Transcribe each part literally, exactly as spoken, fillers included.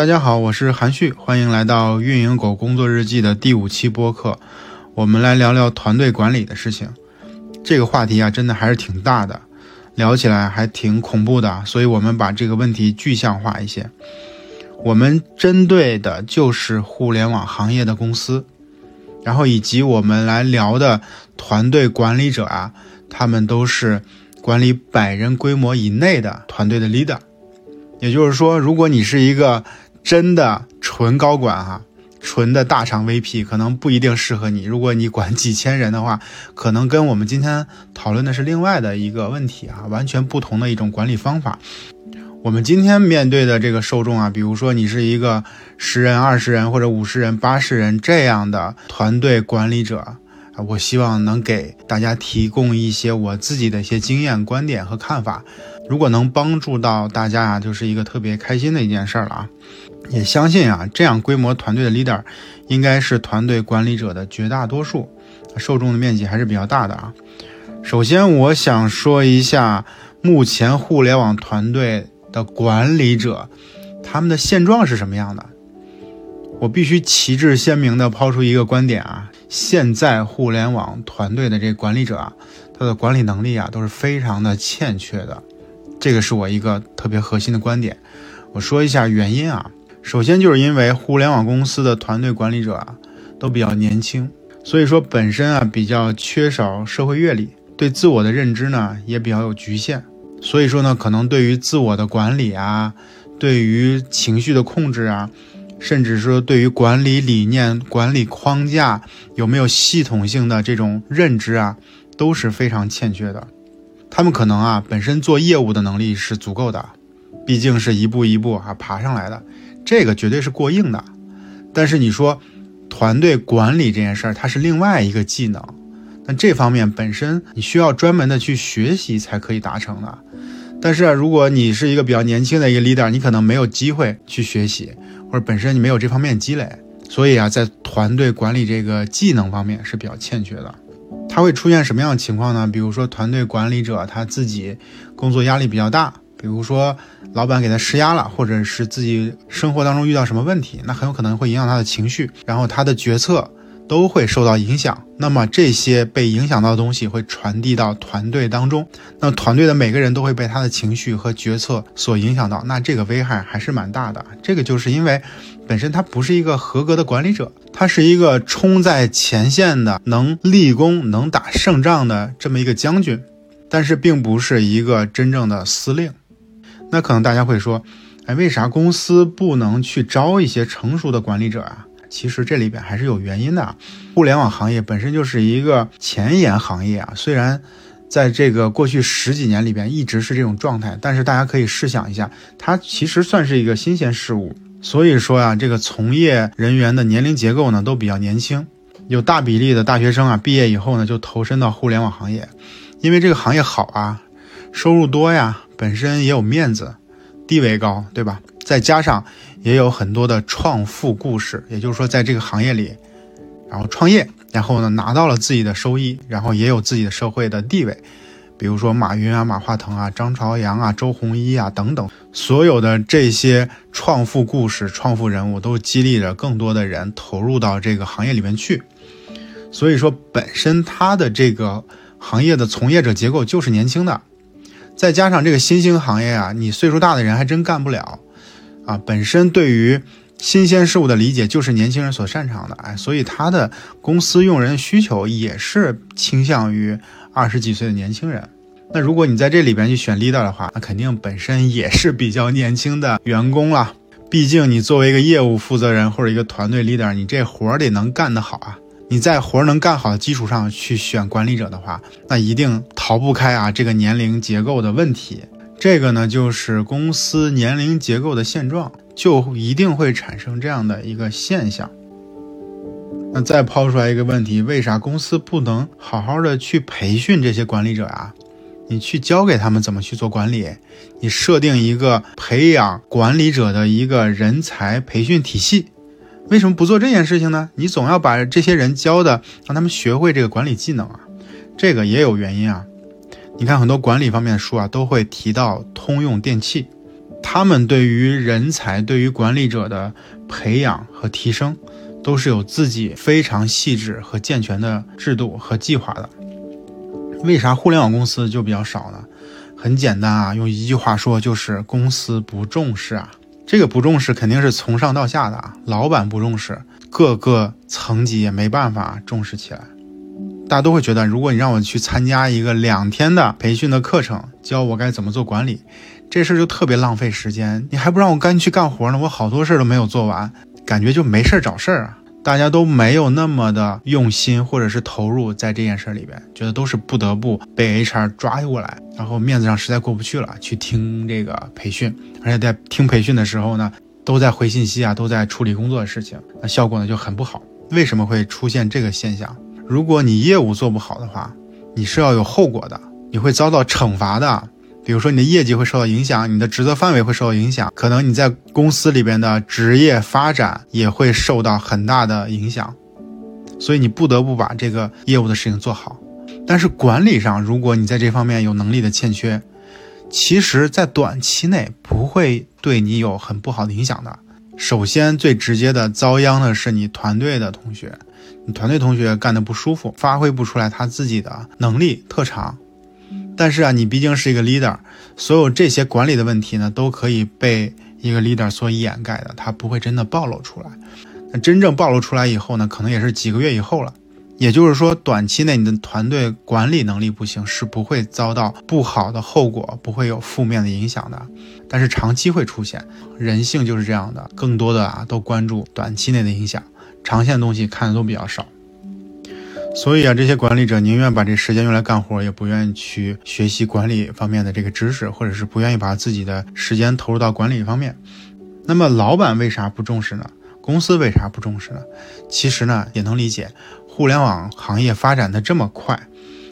大家好，我是韩旭，欢迎来到运营狗工作日记的第五期播客。我们来聊聊团队管理的事情。这个话题啊，真的还是挺大的，聊起来还挺恐怖的，所以我们把这个问题具象化一些。我们针对的就是互联网行业的公司，然后以及我们来聊的团队管理者啊，他们都是管理百人规模以内的团队的 leader。也就是说，如果你是一个真的纯高管啊，纯的大厂 V P， 可能不一定适合你。如果你管几千人的话，可能跟我们今天讨论的是另外的一个问题啊，完全不同的一种管理方法。我们今天面对的这个受众啊，比如说你是一个十人、二十人或者五十人、八十人这样的团队管理者，我希望能给大家提供一些我自己的一些经验、观点和看法。如果能帮助到大家啊，就是一个特别开心的一件事了啊！也相信啊，这样规模团队的 leader 应该是团队管理者的绝大多数，受众的面积还是比较大的啊。首先，我想说一下目前互联网团队的管理者，他们的现状是什么样的？我必须旗帜鲜明地抛出一个观点啊，现在互联网团队的这管理者啊，他的管理能力啊都是非常的欠缺的。这个是我一个特别核心的观点，我说一下原因啊。首先就是因为互联网公司的团队管理者啊都比较年轻，所以说本身啊比较缺少社会阅历，对自我的认知呢也比较有局限，所以说呢可能对于自我的管理啊，对于情绪的控制啊，甚至说对于管理理念、管理框架有没有系统性的这种认知啊都是非常欠缺的。他们可能啊本身做业务的能力是足够的，毕竟是一步一步啊爬上来的，这个绝对是过硬的。但是你说团队管理这件事儿，它是另外一个技能，但这方面本身你需要专门的去学习才可以达成的。但是啊，如果你是一个比较年轻的一个 leader， 你可能没有机会去学习，或者本身你没有这方面积累，所以啊在团队管理这个技能方面是比较欠缺的。它会出现什么样的情况呢？比如说团队管理者他自己工作压力比较大，比如说老板给他施压了，或者是自己生活当中遇到什么问题，那很有可能会影响他的情绪，然后他的决策都会受到影响。那么这些被影响到的东西会传递到团队当中，那团队的每个人都会被他的情绪和决策所影响到，那这个危害还是蛮大的。这个就是因为本身他不是一个合格的管理者，他是一个冲在前线的，能立功、能打胜仗的这么一个将军，但是并不是一个真正的司令。那可能大家会说，哎，为啥公司不能去招一些成熟的管理者啊？其实这里边还是有原因的。互联网行业本身就是一个前沿行业啊，虽然在这个过去十几年里边一直是这种状态，但是大家可以试想一下，它其实算是一个新鲜事物。所以说啊，这个从业人员的年龄结构呢都比较年轻，有大比例的大学生啊毕业以后呢就投身到互联网行业，因为这个行业好啊，收入多呀，本身也有面子，地位高，对吧？再加上也有很多的创富故事，也就是说在这个行业里然后创业，然后呢拿到了自己的收益，然后也有自己的社会的地位，比如说马云啊、马化腾啊、张朝阳啊、周鸿祎啊等等，所有的这些创富故事、创富人物都激励着更多的人投入到这个行业里面去。所以说本身他的这个行业的从业者结构就是年轻的，再加上这个新兴行业啊，你岁数大的人还真干不了啊，本身对于新鲜事物的理解就是年轻人所擅长的，哎，所以他的公司用人需求也是倾向于二十几岁的年轻人。那如果你在这里边去选 leader 的话，那肯定本身也是比较年轻的员工了。毕竟你作为一个业务负责人或者一个团队 leader， 你这活儿得能干得好啊。你在活儿能干好的基础上去选管理者的话，那一定逃不开啊这个年龄结构的问题。这个呢就是公司年龄结构的现状，就一定会产生这样的一个现象。那再抛出来一个问题，为啥公司不能好好的去培训这些管理者啊？你去教给他们怎么去做管理，你设定一个培养管理者的一个人才培训体系，为什么不做这件事情呢？你总要把这些人教的让他们学会这个管理技能啊，这个也有原因啊。你看很多管理方面的书啊都会提到通用电气，他们对于人才、对于管理者的培养和提升，都是有自己非常细致和健全的制度和计划的。为啥互联网公司就比较少呢？很简单啊，用一句话说就是公司不重视啊。这个不重视肯定是从上到下的啊，老板不重视，各个层级也没办法重视起来。大家都会觉得，如果你让我去参加一个两天的培训的课程，教我该怎么做管理，这事就特别浪费时间，你还不让我干去干活呢，我好多事都没有做完，感觉就没事找事啊。大家都没有那么的用心或者是投入在这件事里边，觉得都是不得不被 H R 抓过来，然后面子上实在过不去了，去听这个培训，而且在听培训的时候呢，都在回信息啊，都在处理工作的事情，那效果呢就很不好。为什么会出现这个现象？如果你业务做不好的话，你是要有后果的，你会遭到惩罚的。比如说你的业绩会受到影响，你的职责范围会受到影响，可能你在公司里边的职业发展也会受到很大的影响，所以你不得不把这个业务的事情做好。但是管理上，如果你在这方面有能力的欠缺，其实在短期内不会对你有很不好的影响的。首先最直接的遭殃的是你团队的同学，你团队同学干得不舒服，发挥不出来他自己的能力特长。但是啊，你毕竟是一个 leader， 所有这些管理的问题呢，都可以被一个 leader 所掩盖的，他不会真的暴露出来。那真正暴露出来以后呢，可能也是几个月以后了。也就是说，短期内你的团队管理能力不行，是不会遭到不好的后果，不会有负面的影响的。但是长期会出现，人性就是这样的，更多的啊都关注短期内的影响，长线的东西看的都比较少。所以啊，这些管理者宁愿把这时间用来干活，也不愿意去学习管理方面的这个知识，或者是不愿意把自己的时间投入到管理方面。那么老板为啥不重视呢？公司为啥不重视呢？其实呢也能理解，互联网行业发展的这么快，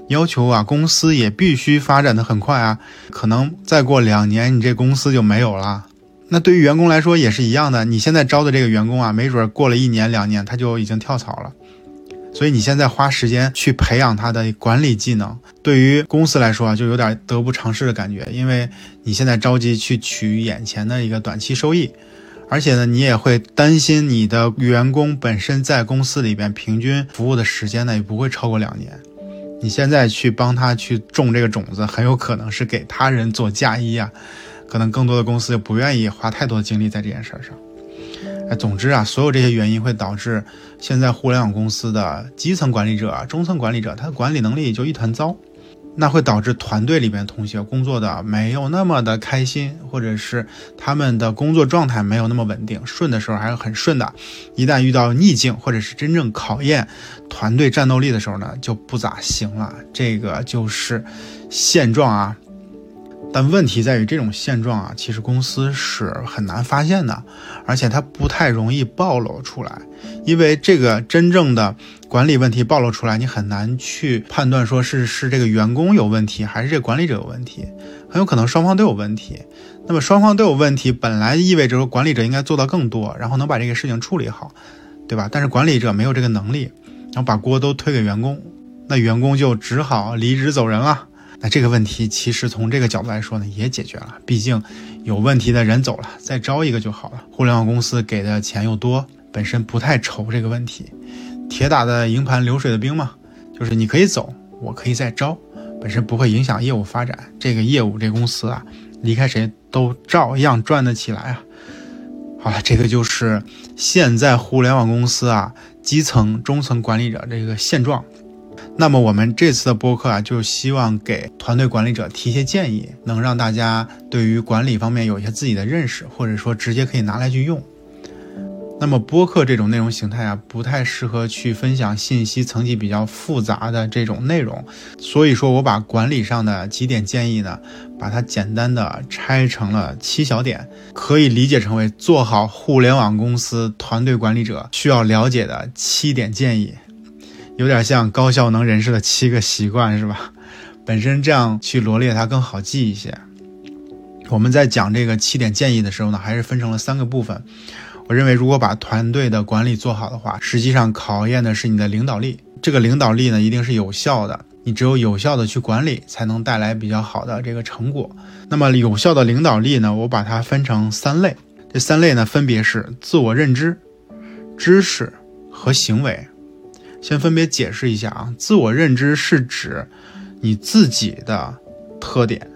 要求啊公司也必须发展的很快啊，可能再过两年你这公司就没有了。那对于员工来说也是一样的，你现在招的这个员工啊，没准过了一年两年他就已经跳槽了。所以你现在花时间去培养他的管理技能，对于公司来说啊，就有点得不偿失的感觉，因为你现在着急去取眼前的一个短期收益，而且呢，你也会担心你的员工本身在公司里边平均服务的时间呢，也不会超过两年。你现在去帮他去种这个种子，很有可能是给他人做嫁衣啊。可能更多的公司就不愿意花太多的精力在这件事上。总之啊，所有这些原因会导致现在互联网公司的基层管理者、中层管理者，他的管理能力就一团糟，那会导致团队里边同学工作的没有那么的开心，或者是他们的工作状态没有那么稳定，顺的时候还是很顺的，一旦遇到逆境或者是真正考验团队战斗力的时候呢，就不咋行了。这个就是现状啊。但问题在于，这种现状啊，其实公司是很难发现的，而且它不太容易暴露出来，因为这个真正的管理问题暴露出来，你很难去判断说是是这个员工有问题，还是这个管理者有问题，很有可能双方都有问题。那么双方都有问题，本来意味着说管理者应该做到更多，然后能把这个事情处理好，对吧？但是管理者没有这个能力，然后把锅都推给员工，那员工就只好离职走人了。那这个问题其实从这个角度来说呢，也解决了，毕竟有问题的人走了，再招一个就好了。互联网公司给的钱又多，本身不太愁这个问题。铁打的营盘流水的兵嘛，就是你可以走，我可以再招，本身不会影响业务发展。这个业务这公司啊，离开谁都照样赚得起来啊。好了，这个就是现在互联网公司啊，基层中层管理者这个现状。那么我们这次的播客啊，就希望给团队管理者提一些建议，能让大家对于管理方面有一些自己的认识，或者说直接可以拿来去用。那么播客这种内容形态啊，不太适合去分享信息层级比较复杂的这种内容，所以说我把管理上的几点建议呢，把它简单的拆成了七小点，可以理解成为做好互联网公司团队管理者需要了解的七点建议。有点像高效能人士的七个习惯，是吧？本身这样去罗列它更好记一些。我们在讲这个七点建议的时候呢，还是分成了三个部分。我认为如果把团队的管理做好的话，实际上考验的是你的领导力，这个领导力呢一定是有效的，你只有有效的去管理，才能带来比较好的这个成果。那么有效的领导力呢，我把它分成三类，这三类呢分别是自我认知、知识和行为。先分别解释一下啊，自我认知是指你自己的特点，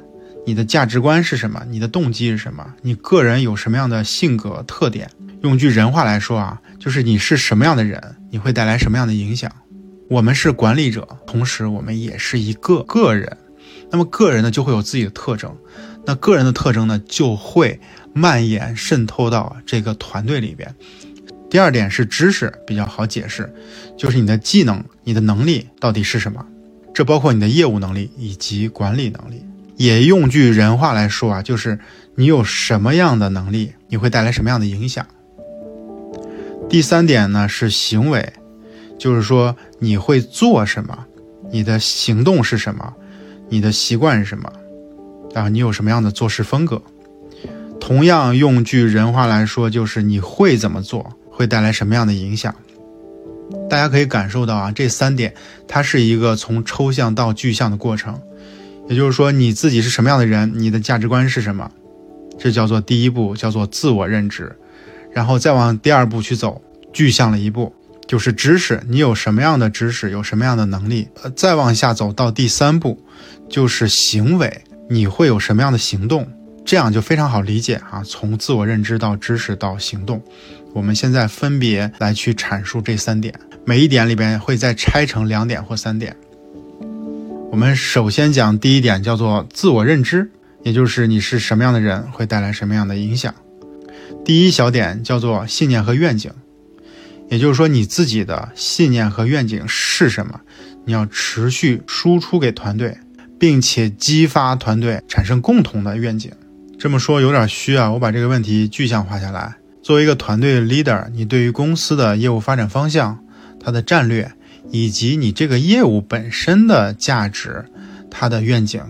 你的价值观是什么，你的动机是什么，你个人有什么样的性格特点。用句人话来说啊，就是你是什么样的人，你会带来什么样的影响。我们是管理者，同时我们也是一个个人，那么个人呢就会有自己的特征，那个人的特征呢就会蔓延渗透到这个团队里边。第二点是知识，比较好解释，就是你的技能，你的能力到底是什么，这包括你的业务能力以及管理能力。也用句人话来说啊，就是你有什么样的能力，你会带来什么样的影响。第三点呢是行为，就是说你会做什么，你的行动是什么，你的习惯是什么，然后你有什么样的做事风格。同样用句人话来说，就是你会怎么做，会带来什么样的影响。大家可以感受到啊，这三点它是一个从抽象到具象的过程，也就是说你自己是什么样的人，你的价值观是什么，这叫做第一步，叫做自我认知。然后再往第二步去走，具象了一步，就是知识，你有什么样的知识，有什么样的能力。呃，再往下走到第三步就是行为，你会有什么样的行动，这样就非常好理解啊，从自我认知到知识到行动，我们现在分别来去阐述这三点，每一点里边会再拆成两点或三点。我们首先讲第一点，叫做自我认知，也就是你是什么样的人，会带来什么样的影响。第一小点叫做信念和愿景，也就是说你自己的信念和愿景是什么，你要持续输出给团队，并且激发团队产生共同的愿景。这么说有点虚啊，我把这个问题具象化下来。作为一个团队 leader， 你对于公司的业务发展方向，它的战略，以及你这个业务本身的价值，它的愿景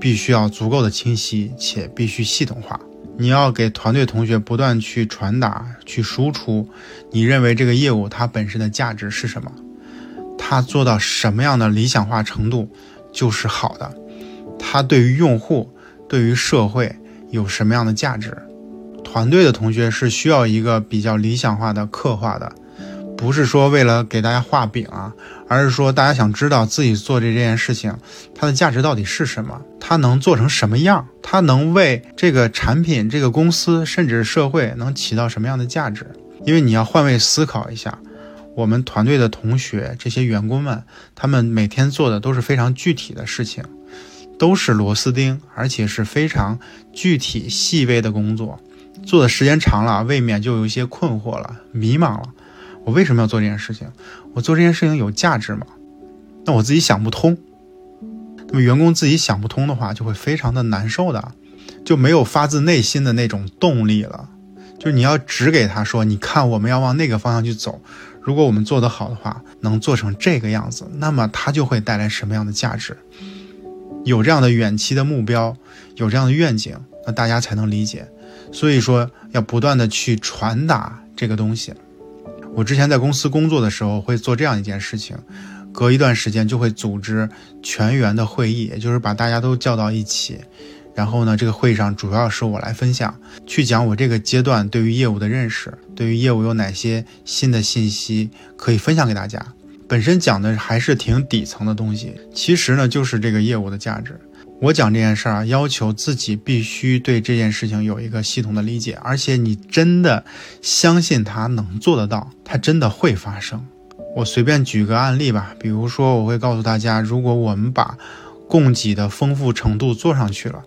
必须要足够的清晰，且必须系统化。你要给团队同学不断去传达，去输出你认为这个业务它本身的价值是什么，它做到什么样的理想化程度就是好的，它对于用户，对于社会有什么样的价值。团队的同学是需要一个比较理想化的刻画的，不是说为了给大家画饼啊，而是说大家想知道自己做这件事情它的价值到底是什么，它能做成什么样，它能为这个产品，这个公司，甚至社会能起到什么样的价值。因为你要换位思考一下，我们团队的同学，这些员工们，他们每天做的都是非常具体的事情，都是螺丝钉，而且是非常具体细微的工作，做的时间长了，未免就有一些困惑了，迷茫了，我为什么要做这件事情，我做这件事情有价值吗？那我自己想不通。那么员工自己想不通的话，就会非常的难受的，就没有发自内心的那种动力了。就是你要指给他说，你看我们要往那个方向去走，如果我们做得好的话，能做成这个样子，那么它就会带来什么样的价值。有这样的远期的目标，有这样的愿景，那大家才能理解。所以说要不断的去传达这个东西。我之前在公司工作的时候会做这样一件事情，隔一段时间就会组织全员的会议，也就是把大家都叫到一起，然后呢这个会上主要是我来分享，去讲我这个阶段对于业务的认识，对于业务有哪些新的信息可以分享给大家。本身讲的还是挺底层的东西，其实呢就是这个业务的价值。我讲这件事儿，要求自己必须对这件事情有一个系统的理解，而且你真的相信它能做得到，它真的会发生。我随便举个案例吧，比如说我会告诉大家，如果我们把供给的丰富程度做上去了，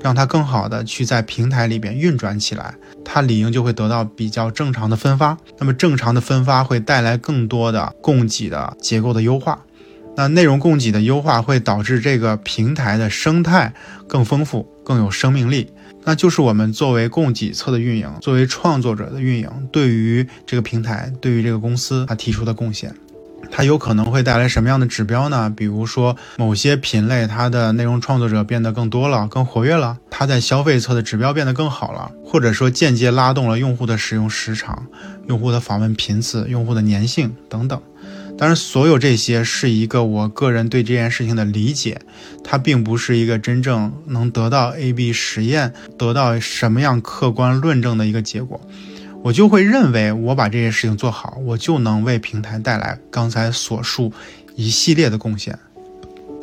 让它更好的去在平台里边运转起来，它理应就会得到比较正常的分发。那么正常的分发会带来更多的供给的结构的优化，那内容供给的优化会导致这个平台的生态更丰富，更有生命力。那就是我们作为供给侧的运营，作为创作者的运营，对于这个平台，对于这个公司，它提出的贡献。它有可能会带来什么样的指标呢？比如说某些品类，它的内容创作者变得更多了，更活跃了，它在消费侧的指标变得更好了，或者说间接拉动了用户的使用时长，用户的访问频次，用户的粘性等等。当然所有这些是一个我个人对这件事情的理解，它并不是一个真正能得到 A B 实验得到什么样客观论证的一个结果。我就会认为我把这些事情做好，我就能为平台带来刚才所述一系列的贡献。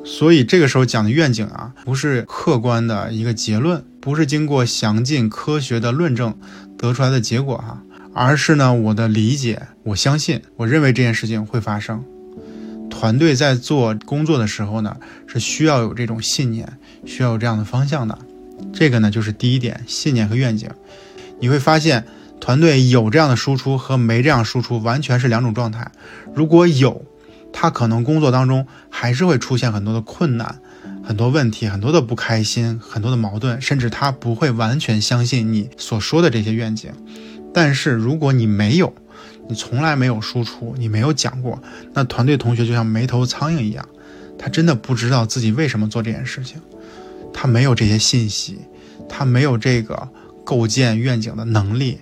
所以这个时候讲的愿景啊，不是客观的一个结论，不是经过详尽科学的论证得出来的结果啊，而是呢我的理解，我相信，我认为这件事情会发生。团队在做工作的时候呢，是需要有这种信念，需要有这样的方向的。这个呢就是第一点，信念和愿景。你会发现团队有这样的输出和没这样输出完全是两种状态。如果有，他可能工作当中还是会出现很多的困难，很多问题，很多的不开心，很多的矛盾，甚至他不会完全相信你所说的这些愿景。但是如果你没有，你从来没有输出，你没有讲过，那团队同学就像没头苍蝇一样，他真的不知道自己为什么做这件事情，他没有这些信息，他没有这个构建愿景的能力，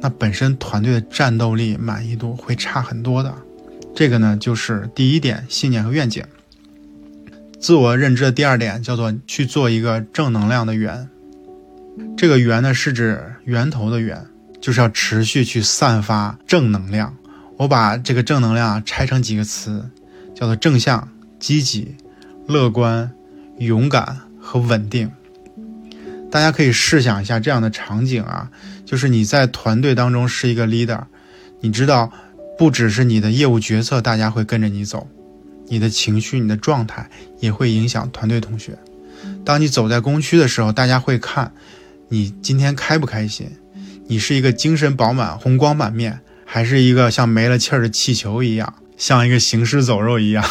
那本身团队的战斗力满意度会差很多的。这个呢就是第一点，信念和愿景。自我认知的第二点叫做去做一个正能量的源。这个源呢是指源头的源，就是要持续去散发正能量。我把这个正能量拆成几个词，叫做正向、积极、乐观、勇敢和稳定。大家可以试想一下这样的场景啊，就是你在团队当中是一个 leader， 你知道不只是你的业务决策大家会跟着你走，你的情绪，你的状态也会影响团队同学。当你走在工区的时候，大家会看你今天开不开心，你是一个精神饱满红光满面，还是一个像没了气儿的气球一样，像一个行尸走肉一样，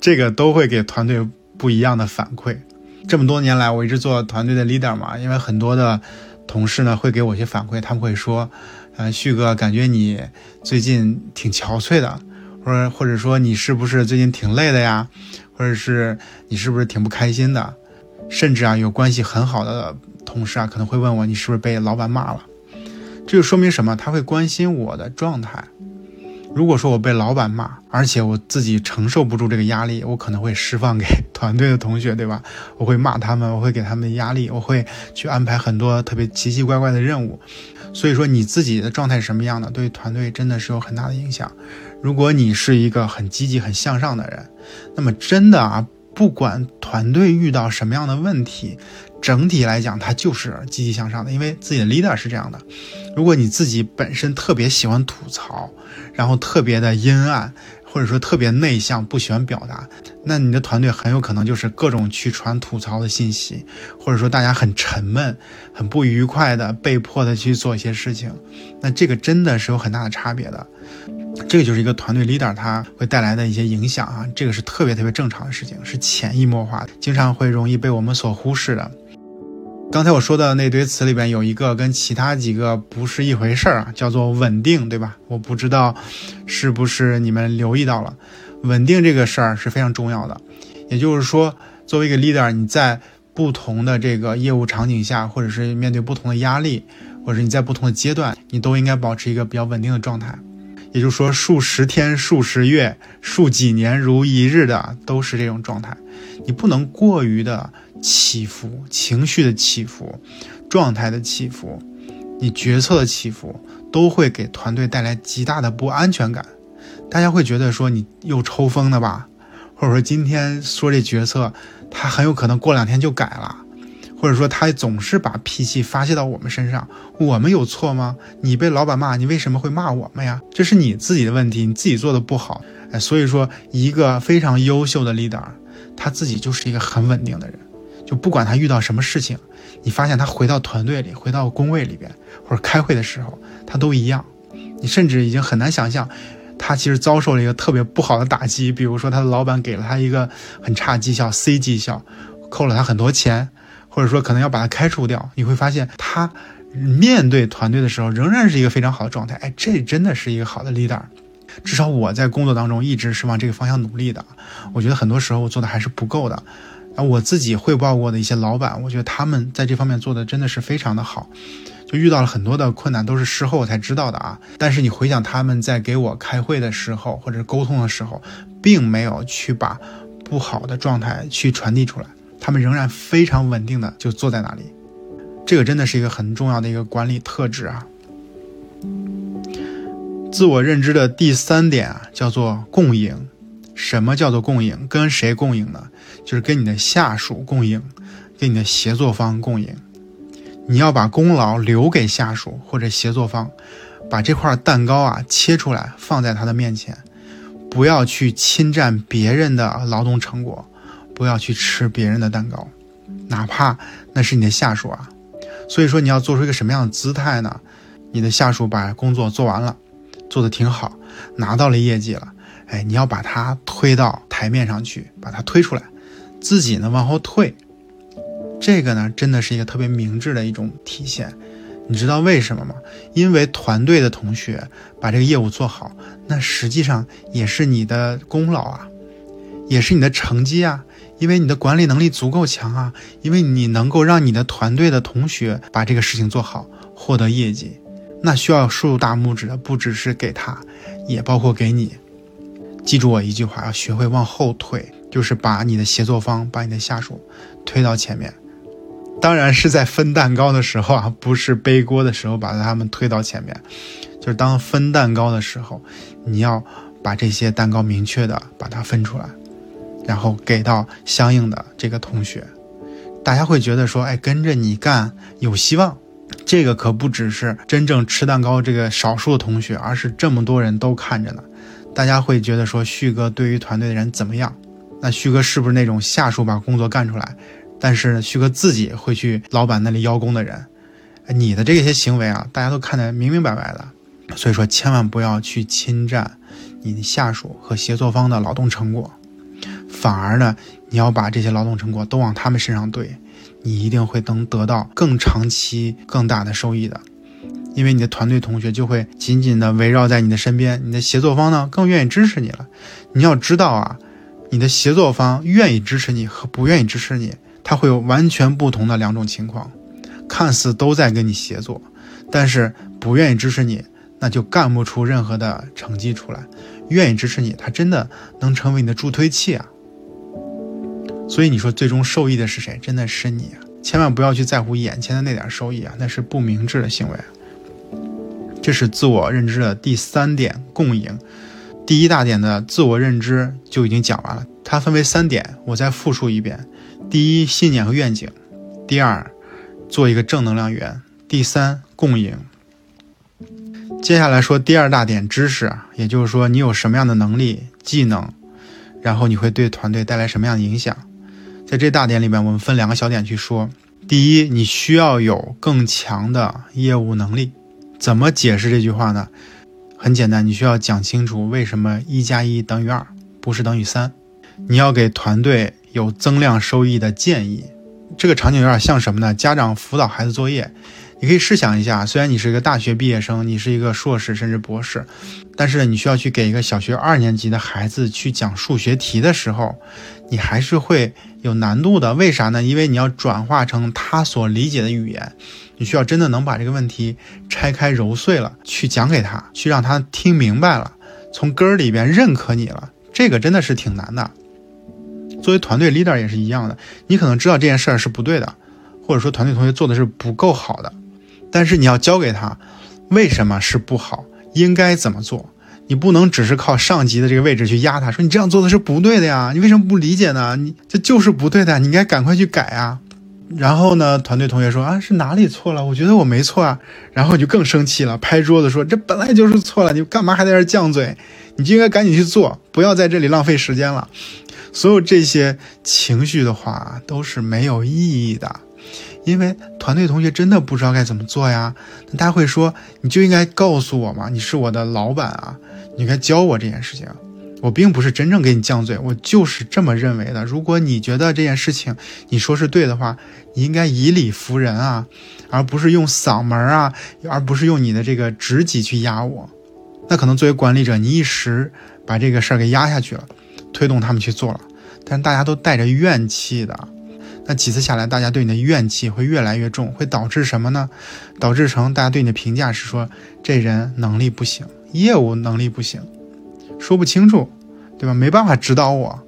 这个都会给团队不一样的反馈。这么多年来我一直做团队的 leader 嘛，因为很多的同事呢会给我一些反馈，他们会说呃，旭哥，感觉你最近挺憔悴的，或者或者说你是不是最近挺累的呀，或者是你是不是挺不开心的，甚至啊有关系很好的同事啊可能会问我，你是不是被老板骂了。这就说明什么？他会关心我的状态。如果说我被老板骂，而且我自己承受不住这个压力，我可能会释放给团队的同学，对吧？我会骂他们，我会给他们压力，我会去安排很多特别奇奇怪怪的任务。所以说你自己的状态是什么样的，对团队真的是有很大的影响。如果你是一个很积极很向上的人，那么真的啊，不管团队遇到什么样的问题，整体来讲它就是积极向上的，因为自己的 leader 是这样的。如果你自己本身特别喜欢吐槽，然后特别的阴暗，或者说特别内向，不喜欢表达，那你的团队很有可能就是各种去传吐槽的信息，或者说大家很沉闷，很不愉快的被迫的去做一些事情，那这个真的是有很大的差别的。这个就是一个团队 leader 他会带来的一些影响啊，这个是特别特别正常的事情，是潜移默化的，经常会容易被我们所忽视的。刚才我说的那堆词里边有一个跟其他几个不是一回事儿啊，叫做稳定，对吧？我不知道是不是你们留意到了，稳定这个事儿是非常重要的。也就是说，作为一个 leader， 你在不同的这个业务场景下，或者是面对不同的压力，或者是你在不同的阶段，你都应该保持一个比较稳定的状态。也就是说，数十天、数十月、数几年如一日的都是这种状态，你不能过于的起伏，情绪的起伏，状态的起伏，你决策的起伏，都会给团队带来极大的不安全感。大家会觉得说你又抽风了吧，或者说今天说这决策他很有可能过两天就改了，或者说他总是把脾气发泄到我们身上，我们有错吗？你被老板骂，你为什么会骂我们呀？这是你自己的问题，你自己做的不好。哎，所以说一个非常优秀的 leader， 他自己就是一个很稳定的人，就不管他遇到什么事情，你发现他回到团队里，回到工位里边，或者开会的时候，他都一样。你甚至已经很难想象，他其实遭受了一个特别不好的打击，比如说他的老板给了他一个很差绩效 C 绩效，扣了他很多钱，或者说可能要把他开除掉。你会发现他面对团队的时候，仍然是一个非常好的状态。哎，这真的是一个好的 leader。至少我在工作当中一直是往这个方向努力的。我觉得很多时候我做的还是不够的。我自己汇报过的一些老板，我觉得他们在这方面做的真的是非常的好。就遇到了很多的困难，都是事后才知道的啊。但是你回想他们在给我开会的时候，或者沟通的时候，并没有去把不好的状态去传递出来，他们仍然非常稳定的就坐在那里。这个真的是一个很重要的一个管理特质啊。自我认知的第三点啊，叫做共赢。什么叫做共赢？跟谁共赢呢？就是跟你的下属共赢，跟你的协作方共赢。你要把功劳留给下属或者协作方，把这块蛋糕啊切出来放在他的面前，不要去侵占别人的劳动成果，不要去吃别人的蛋糕，哪怕那是你的下属啊。所以说你要做出一个什么样的姿态呢？你的下属把工作做完了，做得挺好，拿到了业绩了，哎，你要把它推到台面上去，把它推出来，自己呢往后退。这个呢真的是一个特别明智的一种体现。你知道为什么吗？因为团队的同学把这个业务做好，那实际上也是你的功劳啊，也是你的成绩啊，因为你的管理能力足够强啊，因为你能够让你的团队的同学把这个事情做好，获得业绩。那需要竖大拇指的不只是给他，也包括给你。记住我一句话，要学会往后退，就是把你的协作方，把你的下属推到前面。当然是在分蛋糕的时候啊，不是背锅的时候把他们推到前面。就是当分蛋糕的时候，你要把这些蛋糕明确的把它分出来，然后给到相应的这个同学。大家会觉得说，哎，跟着你干有希望。这个可不只是真正吃蛋糕这个少数的同学，而是这么多人都看着呢。大家会觉得说，旭哥对于团队的人怎么样？那旭哥是不是那种下属把工作干出来，但是旭哥自己会去老板那里邀功的人？你的这些行为啊，大家都看得明明白白的。所以说千万不要去侵占你的下属和协作方的劳动成果，反而呢，你要把这些劳动成果都往他们身上堆，你一定会能得到更长期更大的收益的。因为你的团队同学就会紧紧地围绕在你的身边，你的协作方呢更愿意支持你了。你要知道啊，你的协作方愿意支持你和不愿意支持你，它会有完全不同的两种情况。看似都在跟你协作，但是不愿意支持你，那就干不出任何的成绩出来。愿意支持你，它真的能成为你的助推器啊。所以你说最终受益的是谁？真的是你啊！千万不要去在乎眼前的那点收益啊，那是不明智的行为啊。这是自我认知的第三点，共赢。第一大点的自我认知就已经讲完了，它分为三点，我再复述一遍。第一，信念和愿景；第二，做一个正能量源；第三，共赢。接下来说第二大点，知识，也就是说你有什么样的能力、技能，然后你会对团队带来什么样的影响。在这大点里面，我们分两个小点去说。第一，你需要有更强的业务能力。怎么解释这句话呢？很简单，你需要讲清楚为什么一加一等于二，不是等于三。你要给团队有增量收益的建议。这个场景有点像什么呢？家长辅导孩子作业。你可以试想一下，虽然你是一个大学毕业生，你是一个硕士甚至博士，但是你需要去给一个小学二年级的孩子去讲数学题的时候，你还是会有难度的。为啥呢？因为你要转化成他所理解的语言，你需要真的能把这个问题拆开揉碎了去讲给他，去让他听明白了，从根儿里边认可你了。这个真的是挺难的。作为团队 leader 也是一样的，你可能知道这件事儿是不对的，或者说团队同学做的是不够好的，但是你要教给他为什么是不好，应该怎么做。你不能只是靠上级的这个位置去压他，说你这样做的是不对的呀，你为什么不理解呢？你这就是不对的，你应该赶快去改啊。然后呢，团队同学说啊，是哪里错了？我觉得我没错啊。然后你就更生气了，拍桌子说这本来就是错了，你干嘛还在这犟嘴？你就应该赶紧去做，不要在这里浪费时间了。所有这些情绪的话都是没有意义的。因为团队同学真的不知道该怎么做呀，那他会说你就应该告诉我嘛，你是我的老板啊，你应该教我这件事情。我并不是真正给你犟嘴，我就是这么认为的。如果你觉得这件事情你说是对的话，你应该以理服人啊，而不是用嗓门啊，而不是用你的这个职级去压我。那可能作为管理者，你一时把这个事儿给压下去了，推动他们去做了，但是大家都带着怨气的。那几次下来，大家对你的怨气会越来越重，会导致什么呢？导致成大家对你的评价是说，这人能力不行，业务能力不行，说不清楚，对吧？没办法指导我。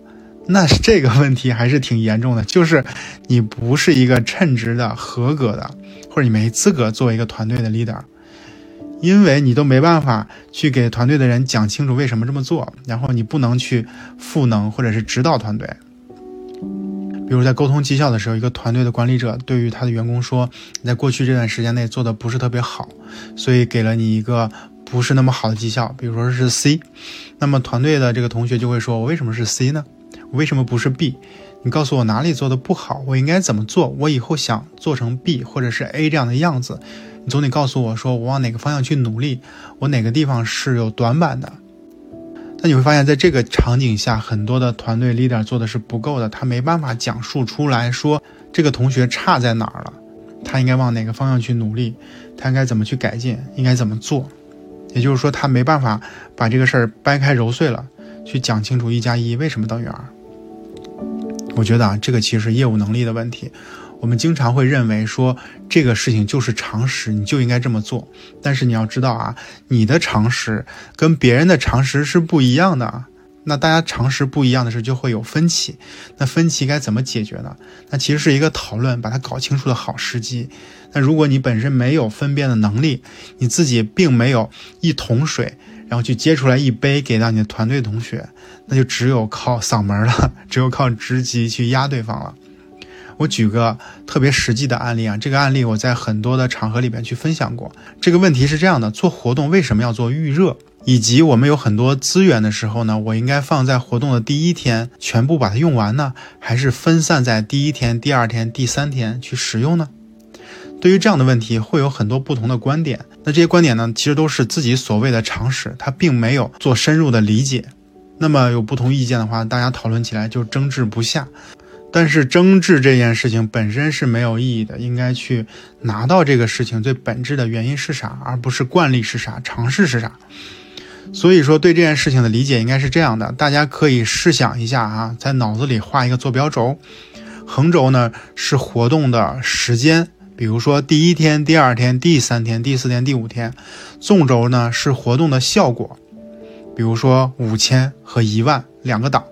那这个问题还是挺严重的，就是你不是一个称职的、合格的，或者你没资格做一个团队的 leader， 因为你都没办法去给团队的人讲清楚为什么这么做，然后你不能去赋能或者是指导团队。比如在沟通绩效的时候，一个团队的管理者对于他的员工说，你在过去这段时间内做的不是特别好，所以给了你一个不是那么好的绩效，比如说是 C， 那么团队的这个同学就会说，我为什么是 C 呢？为什么不是 B？ 你告诉我哪里做的不好，我应该怎么做，我以后想做成 B 或者是 A 这样的样子。你总得告诉我说我往哪个方向去努力，我哪个地方是有短板的。那你会发现在这个场景下，很多的团队 leader 做的是不够的，他没办法讲述出来说这个同学差在哪儿了，他应该往哪个方向去努力，他应该怎么去改进，应该怎么做。也就是说他没办法把这个事儿掰开揉碎了去讲清楚一加一为什么等于二。我觉得啊，这个其实是业务能力的问题。我们经常会认为说这个事情就是常识，你就应该这么做。但是你要知道啊，你的常识跟别人的常识是不一样的。那大家常识不一样的时候就会有分歧。那分歧该怎么解决呢？那其实是一个讨论，把它搞清楚的好时机。那如果你本身没有分辨的能力，你自己并没有一桶水，然后去接出来一杯给到你的团队同学，那就只有靠嗓门了，只有靠直击去压对方了。我举个特别实际的案例啊，这个案例我在很多的场合里边去分享过。这个问题是这样的，做活动为什么要做预热？以及我们有很多资源的时候呢，我应该放在活动的第一天全部把它用完呢，还是分散在第一天、第二天、第三天去使用呢？对于这样的问题会有很多不同的观点，那这些观点呢，其实都是自己所谓的常识，它并没有做深入的理解。那么有不同意见的话，大家讨论起来就争执不下。但是争执这件事情本身是没有意义的，应该去拿到这个事情最本质的原因是啥，而不是惯例是啥，常识是啥。所以说对这件事情的理解应该是这样的，大家可以试想一下啊，在脑子里画一个坐标轴，横轴呢是活动的时间，比如说第一天、第二天、第三天、第四天、第五天。纵轴呢是活动的效果，比如说五千和一万两个档。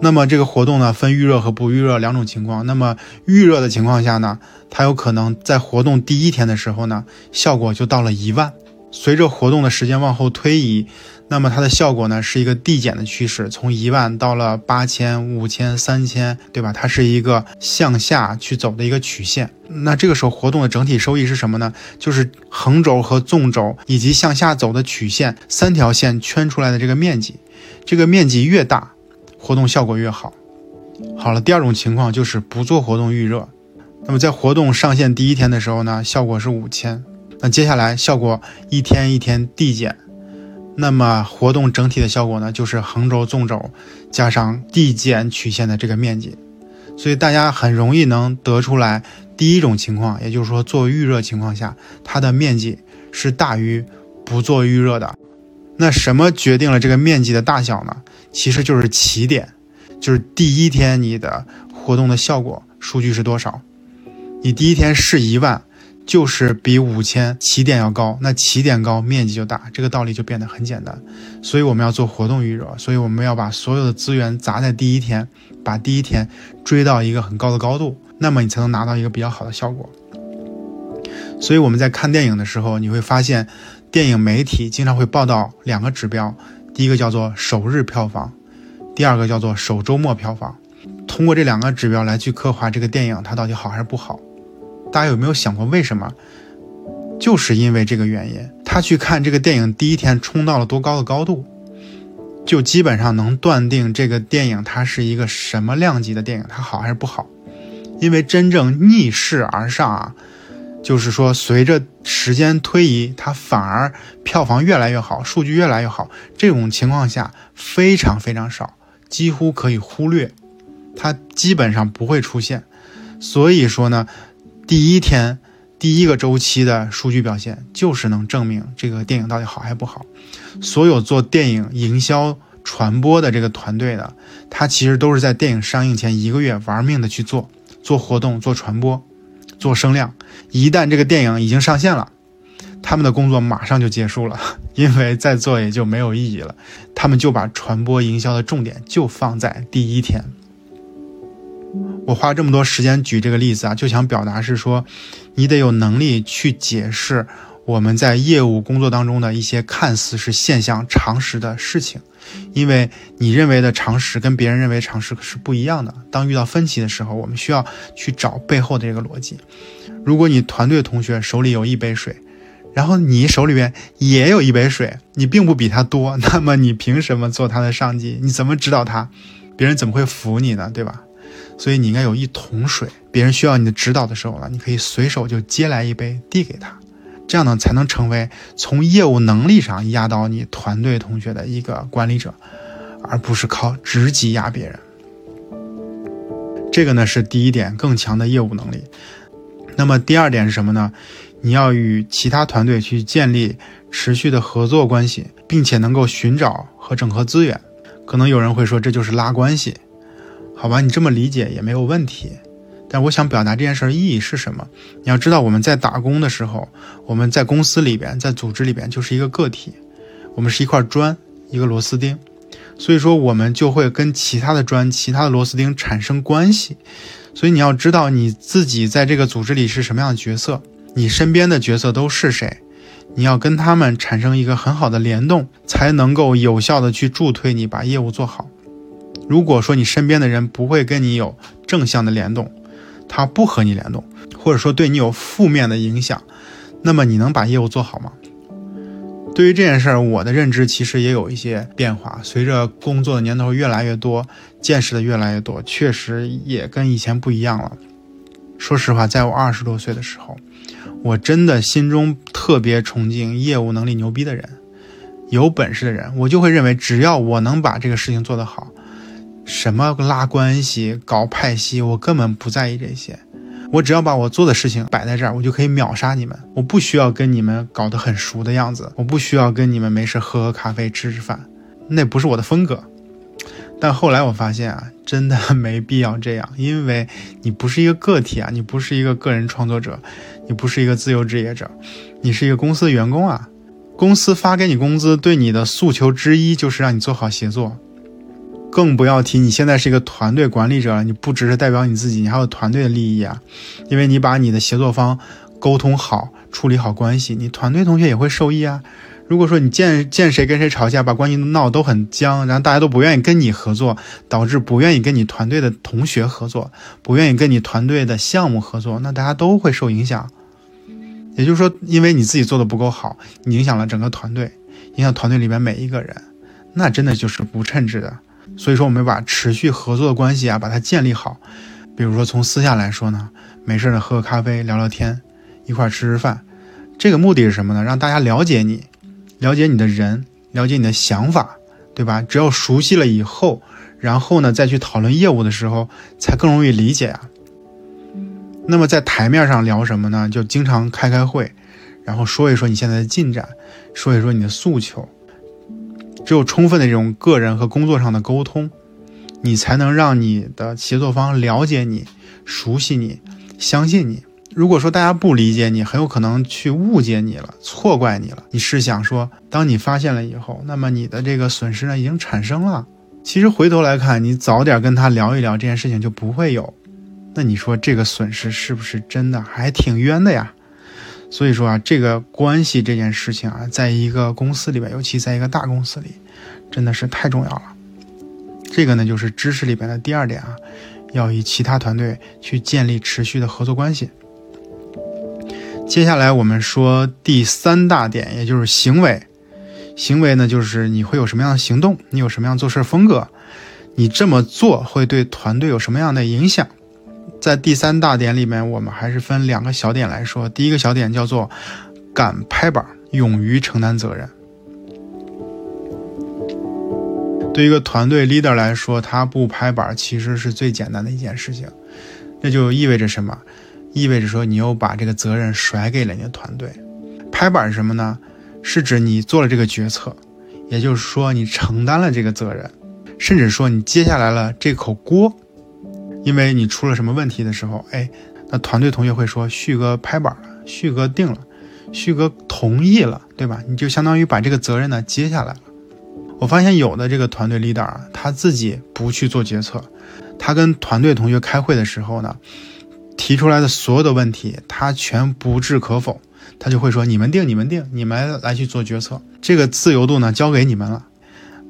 那么这个活动呢分预热和不预热两种情况。那么预热的情况下呢，它有可能在活动第一天的时候呢，效果就到了一万。随着活动的时间往后推移，那么它的效果呢是一个递减的趋势，从一万到了八千、五千、三千，对吧？它是一个向下去走的一个曲线。那这个时候活动的整体收益是什么呢？就是横轴和纵轴以及向下走的曲线三条线圈出来的这个面积，这个面积越大，活动效果越好。好了，第二种情况就是不做活动预热。那么在活动上线第一天的时候呢，效果是五千。那接下来效果一天一天递减，那么活动整体的效果呢，就是横轴、纵轴加上递减曲线的这个面积。所以大家很容易能得出来第一种情况，也就是说做预热情况下，它的面积是大于不做预热的。那什么决定了这个面积的大小呢？其实就是起点，就是第一天你的活动的效果数据是多少。你第一天是一万，就是比五千起点要高，那起点高面积就大，这个道理就变得很简单。所以我们要做活动预热，所以我们要把所有的资源砸在第一天，把第一天追到一个很高的高度，那么你才能拿到一个比较好的效果。所以我们在看电影的时候，你会发现电影媒体经常会报道两个指标，第一个叫做首日票房，第二个叫做首周末票房，通过这两个指标来去刻画这个电影它到底好还是不好。大家有没有想过为什么？就是因为这个原因，他去看这个电影第一天冲到了多高的高度，就基本上能断定这个电影它是一个什么量级的电影，它好还是不好。因为真正逆势而上啊，就是说随着时间推移，它反而票房越来越好，数据越来越好，这种情况下非常非常少，几乎可以忽略，它基本上不会出现。所以说呢，第一天第一个周期的数据表现就是能证明这个电影到底好还不好。所有做电影营销传播的这个团队的，他其实都是在电影上映前一个月玩命的去做，做活动、做传播、做声量。一旦这个电影已经上线了，他们的工作马上就结束了，因为再做也就没有意义了。他们就把传播营销的重点就放在第一天。我花这么多时间举这个例子啊，就想表达是说，你得有能力去解释我们在业务工作当中的一些看似是现象常识的事情，因为你认为的常识跟别人认为常识是不一样的。当遇到分歧的时候，我们需要去找背后的这个逻辑。如果你团队同学手里有一杯水，然后你手里边也有一杯水，你并不比他多，那么你凭什么做他的上级？你怎么指导他？别人怎么会服你呢？对吧？所以你应该有一桶水，别人需要你的指导的时候了，你可以随手就接来一杯递给他，这样呢才能成为从业务能力上压倒你团队同学的一个管理者，而不是靠职级压别人。这个呢是第一点，更强的业务能力。那么第二点是什么呢？你要与其他团队去建立持续的合作关系，并且能够寻找和整合资源。可能有人会说这就是拉关系，好吧，你这么理解也没有问题。但我想表达这件事儿意义是什么？你要知道，我们在打工的时候，我们在公司里边，在组织里边就是一个个体，我们是一块砖，一个螺丝钉，所以说我们就会跟其他的砖、其他的螺丝钉产生关系。所以你要知道你自己在这个组织里是什么样的角色，你身边的角色都是谁，你要跟他们产生一个很好的联动，才能够有效的去助推你把业务做好。如果说你身边的人不会跟你有正向的联动，他不和你联动，或者说对你有负面的影响，那么你能把业务做好吗？对于这件事儿，我的认知其实也有一些变化。随着工作的年头越来越多，见识的越来越多，确实也跟以前不一样了。说实话，在我二十多岁的时候，我真的心中特别崇敬业务能力牛逼的人，有本事的人。我就会认为，只要我能把这个事情做得好，什么拉关系、搞派系，我根本不在意这些。我只要把我做的事情摆在这儿，我就可以秒杀你们。我不需要跟你们搞得很熟的样子，我不需要跟你们没事喝喝咖啡、吃吃饭，那不是我的风格。但后来我发现啊，真的没必要这样，因为你不是一个个体啊，你不是一个个人创作者，你不是一个自由职业者，你是一个公司的员工啊。公司发给你工资，对你的诉求之一就是让你做好协作。更不要提你现在是一个团队管理者了，你不只是代表你自己，你还有团队的利益啊。因为你把你的协作方沟通好，处理好关系，你团队同学也会受益啊。如果说你见见谁跟谁吵架，把关系闹都很僵，然后大家都不愿意跟你合作，导致不愿意跟你团队的同学合作，不愿意跟你团队的项目合作，那大家都会受影响。也就是说，因为你自己做的不够好，你影响了整个团队，影响团队里面每一个人，那真的就是不称职的。所以说，我们把持续合作的关系啊，把它建立好。比如说从私下来说呢，没事呢喝个咖啡聊聊天，一块吃吃饭，这个目的是什么呢？让大家了解你，了解你的人，了解你的想法，对吧？只要熟悉了以后，然后呢再去讨论业务的时候，才更容易理解啊。那么在台面上聊什么呢？就经常开开会，然后说一说你现在的进展，说一说你的诉求。只有充分的这种个人和工作上的沟通，你才能让你的协作方了解你、熟悉你、相信你。如果说大家不理解你，很有可能去误解你了，错怪你了。你试想说，当你发现了以后，那么你的这个损失呢已经产生了。其实回头来看，你早点跟他聊一聊，这件事情就不会有。那你说这个损失是不是真的还挺冤的呀？所以说啊，这个关系这件事情啊，在一个公司里边，尤其在一个大公司里，真的是太重要了。这个呢就是知识里边的第二点啊，要与其他团队去建立持续的合作关系。接下来我们说第三大点，也就是行为。行为呢，就是你会有什么样的行动，你有什么样做事风格，你这么做会对团队有什么样的影响。在第三大点里面，我们还是分两个小点来说。第一个小点叫做敢拍板，勇于承担责任。对一个团队 leader 来说，他不拍板其实是最简单的一件事情。那就意味着什么？意味着说，你又把这个责任甩给了你的团队。拍板是什么呢？是指你做了这个决策，也就是说你承担了这个责任，甚至说你接下来了这口锅。因为你出了什么问题的时候，哎，那团队同学会说旭哥拍板了，旭哥定了，旭哥同意了，对吧？你就相当于把这个责任呢接下来了。我发现有的这个团队 leader 啊，他自己不去做决策，他跟团队同学开会的时候呢，提出来的所有的问题，他全不置可否，他就会说你们定，你们定，你们来去做决策，这个自由度呢交给你们了。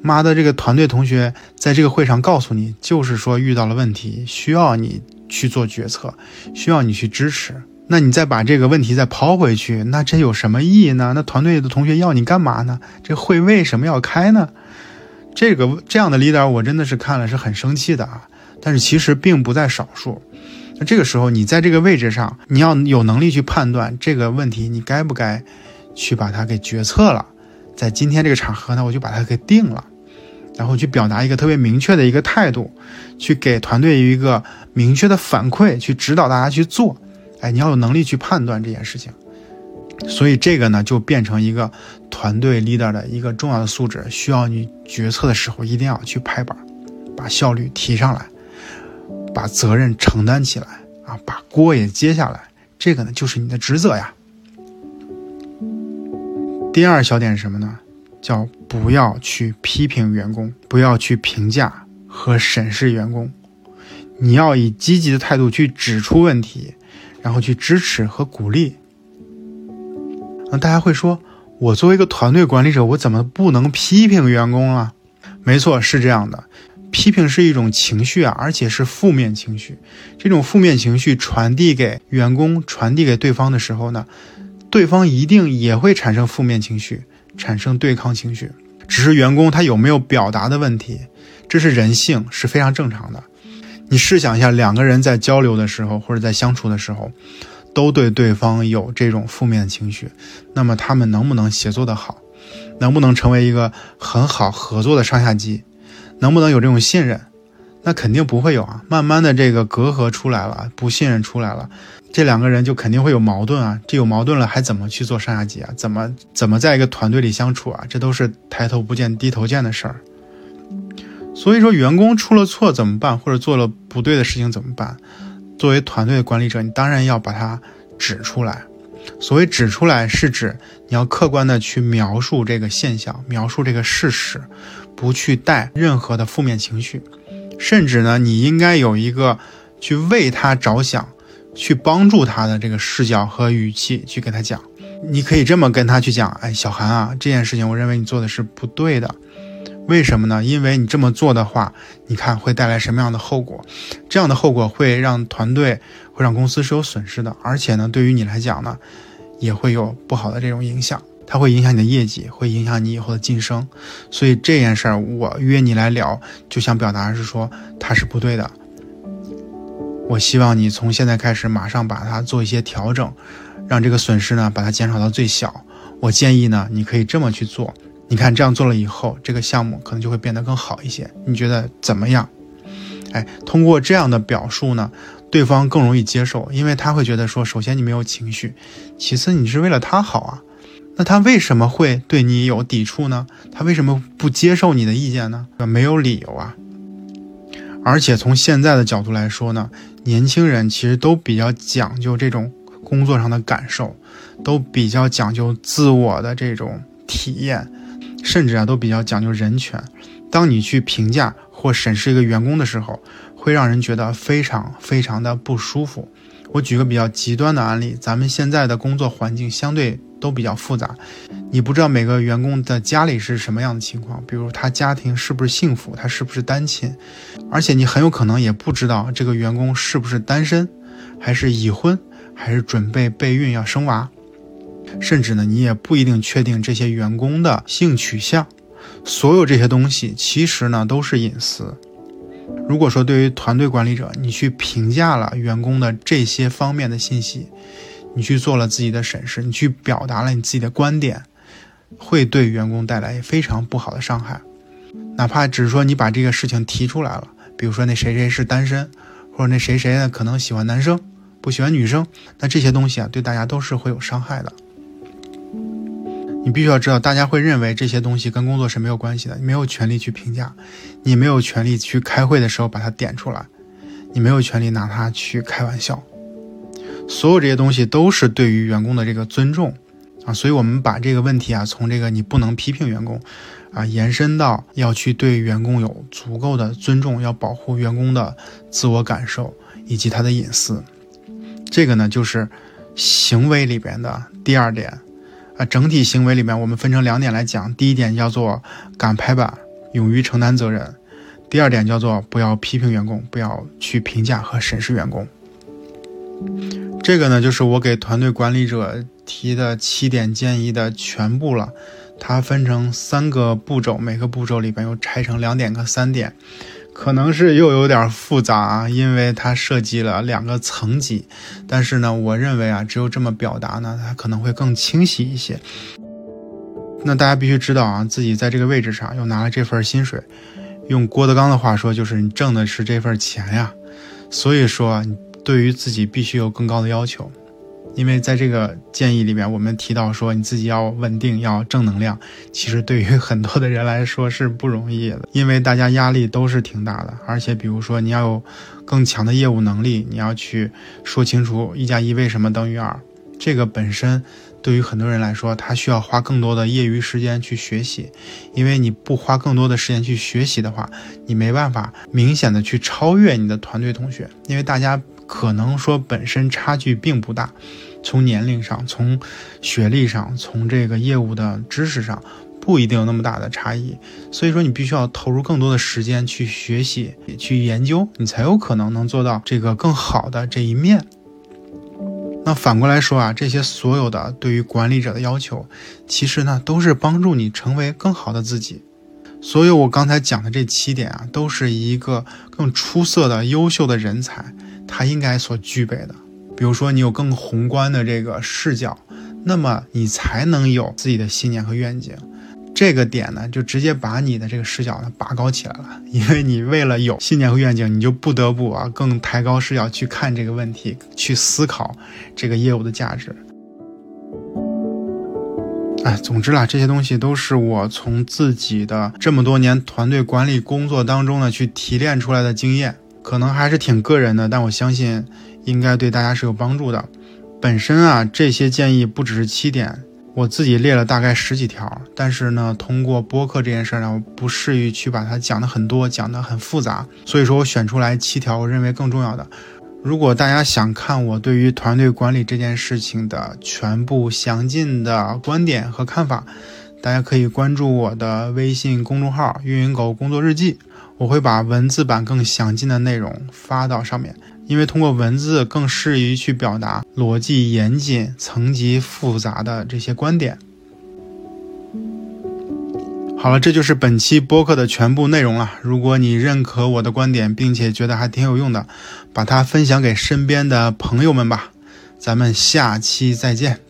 妈的，这个团队同学在这个会上告诉你，就是说遇到了问题，需要你去做决策，需要你去支持。那你再把这个问题再抛回去，那这有什么意义呢？那团队的同学要你干嘛呢？这会为什么要开呢？这个这样的 leader 我真的是看了是很生气的啊，但是其实并不在少数。那这个时候你在这个位置上，你要有能力去判断这个问题，你该不该去把它给决策了。在今天这个场合呢，我就把它给定了，然后去表达一个特别明确的一个态度，去给团队一个明确的反馈，去指导大家去做。哎，你要有能力去判断这件事情。所以这个呢，就变成一个团队 leader 的一个重要的素质，需要你决策的时候一定要去拍板，把效率提上来，把责任承担起来啊，把锅也接下来，这个呢就是你的职责呀。第二小点是什么呢？叫不要去批评员工，不要去评价和审视员工。你要以积极的态度去指出问题，然后去支持和鼓励。那大家会说，我作为一个团队管理者，我怎么不能批评员工啊？没错，是这样的。批评是一种情绪啊，而且是负面情绪。这种负面情绪传递给员工，传递给对方的时候呢，对方一定也会产生负面情绪，产生对抗情绪，只是员工他有没有表达的问题，这是人性，是非常正常的。你试想一下，两个人在交流的时候或者在相处的时候，都对对方有这种负面情绪，那么他们能不能协作的好，能不能成为一个很好合作的上下级，能不能有这种信任？那肯定不会有啊。慢慢的这个隔阂出来了，不信任出来了，这两个人就肯定会有矛盾啊。这有矛盾了还怎么去做上下级啊？怎么怎么在一个团队里相处啊？这都是抬头不见低头见的事儿。所以说员工出了错怎么办，或者做了不对的事情怎么办，作为团队的管理者，你当然要把它指出来。所谓指出来，是指你要客观的去描述这个现象，描述这个事实，不去带任何的负面情绪。甚至呢，你应该有一个去为他着想，去帮助他的这个视角和语气去跟他讲。你可以这么跟他去讲，哎，小韩啊，这件事情我认为你做的是不对的。为什么呢？因为你这么做的话，你看会带来什么样的后果？这样的后果会让团队，会让公司是有损失的，而且呢，对于你来讲呢，也会有不好的这种影响。它会影响你的业绩，会影响你以后的晋升。所以这件事儿我约你来聊，就想表达是说它是不对的，我希望你从现在开始马上把它做一些调整，让这个损失呢把它减少到最小。我建议呢你可以这么去做，你看这样做了以后，这个项目可能就会变得更好一些，你觉得怎么样？哎，通过这样的表述呢，对方更容易接受，因为他会觉得说，首先你没有情绪，其次你是为了他好啊。那他为什么会对你有抵触呢？他为什么不接受你的意见呢？没有理由啊。而且从现在的角度来说呢，年轻人其实都比较讲究这种工作上的感受，都比较讲究自我的这种体验，甚至啊都比较讲究人权。当你去评价或审视一个员工的时候，会让人觉得非常非常的不舒服。我举个比较极端的案例，咱们现在的工作环境相对都比较复杂，你不知道每个员工的家里是什么样的情况，比如他家庭是不是幸福，他是不是单亲，而且你很有可能也不知道这个员工是不是单身，还是已婚，还是准备备孕要生娃，甚至呢，你也不一定确定这些员工的性取向。所有这些东西其实呢都是隐私。如果说对于团队管理者，你去评价了员工的这些方面的信息，你去做了自己的审视，你去表达了你自己的观点，会对员工带来非常不好的伤害。哪怕只是说你把这个事情提出来了，比如说那谁谁是单身，或者那谁谁呢可能喜欢男生不喜欢女生，那这些东西啊对大家都是会有伤害的。你必须要知道，大家会认为这些东西跟工作是没有关系的，你没有权利去评价，你没有权利去开会的时候把它点出来，你没有权利拿它去开玩笑。所有这些东西都是对于员工的这个尊重啊，所以我们把这个问题啊，从这个你不能批评员工啊，延伸到要去对员工有足够的尊重，要保护员工的自我感受以及他的隐私。这个呢，就是行为里边的第二点啊，整体行为里面我们分成两点来讲，第一点叫做敢拍板，勇于承担责任；第二点叫做不要批评员工，不要去评价和审视员工。这个呢，就是我给团队管理者提的七点建议的全部了。它分成三个步骤，每个步骤里边又拆成两点和三点，可能是又有点复杂啊，因为它涉及了两个层级。但是呢，我认为啊，只有这么表达呢，它可能会更清晰一些。那大家必须知道啊，自己在这个位置上又拿了这份薪水，用郭德纲的话说，就是你挣的是这份钱呀。所以说啊，你对于自己必须有更高的要求，因为在这个建议里面我们提到说你自己要稳定，要正能量，其实对于很多的人来说是不容易的，因为大家压力都是挺大的。而且比如说你要有更强的业务能力，你要去说清楚一加一为什么等于二，这个本身对于很多人来说，他需要花更多的业余时间去学习，因为你不花更多的时间去学习的话，你没办法明显的去超越你的团队同学，因为大家可能说本身差距并不大，从年龄上，从学历上，从这个业务的知识上，不一定有那么大的差异。所以说你必须要投入更多的时间去学习，去研究，你才有可能能做到这个更好的这一面。那反过来说啊，这些所有的对于管理者的要求，其实呢都是帮助你成为更好的自己。所有我刚才讲的这七点啊，都是一个更出色的优秀的人才他应该所具备的。比如说你有更宏观的这个视角，那么你才能有自己的信念和愿景。这个点呢，就直接把你的这个视角呢拔高起来了，因为你为了有信念和愿景，你就不得不啊更抬高视角去看这个问题，去思考这个业务的价值。哎，总之啦，这些东西都是我从自己的这么多年团队管理工作当中呢去提炼出来的经验，可能还是挺个人的，但我相信应该对大家是有帮助的。本身啊，这些建议不只是七点。我自己列了大概十几条，但是呢，通过播客这件事呢，我不适宜去把它讲得很多，讲得很复杂，所以说我选出来七条我认为更重要的。如果大家想看我对于团队管理这件事情的全部详尽的观点和看法，大家可以关注我的微信公众号“运营狗工作日记”，我会把文字版更详尽的内容发到上面。因为通过文字更适宜去表达逻辑严谨、层级复杂的这些观点。好了，这就是本期播客的全部内容了。如果你认可我的观点，并且觉得还挺有用的，把它分享给身边的朋友们吧。咱们下期再见。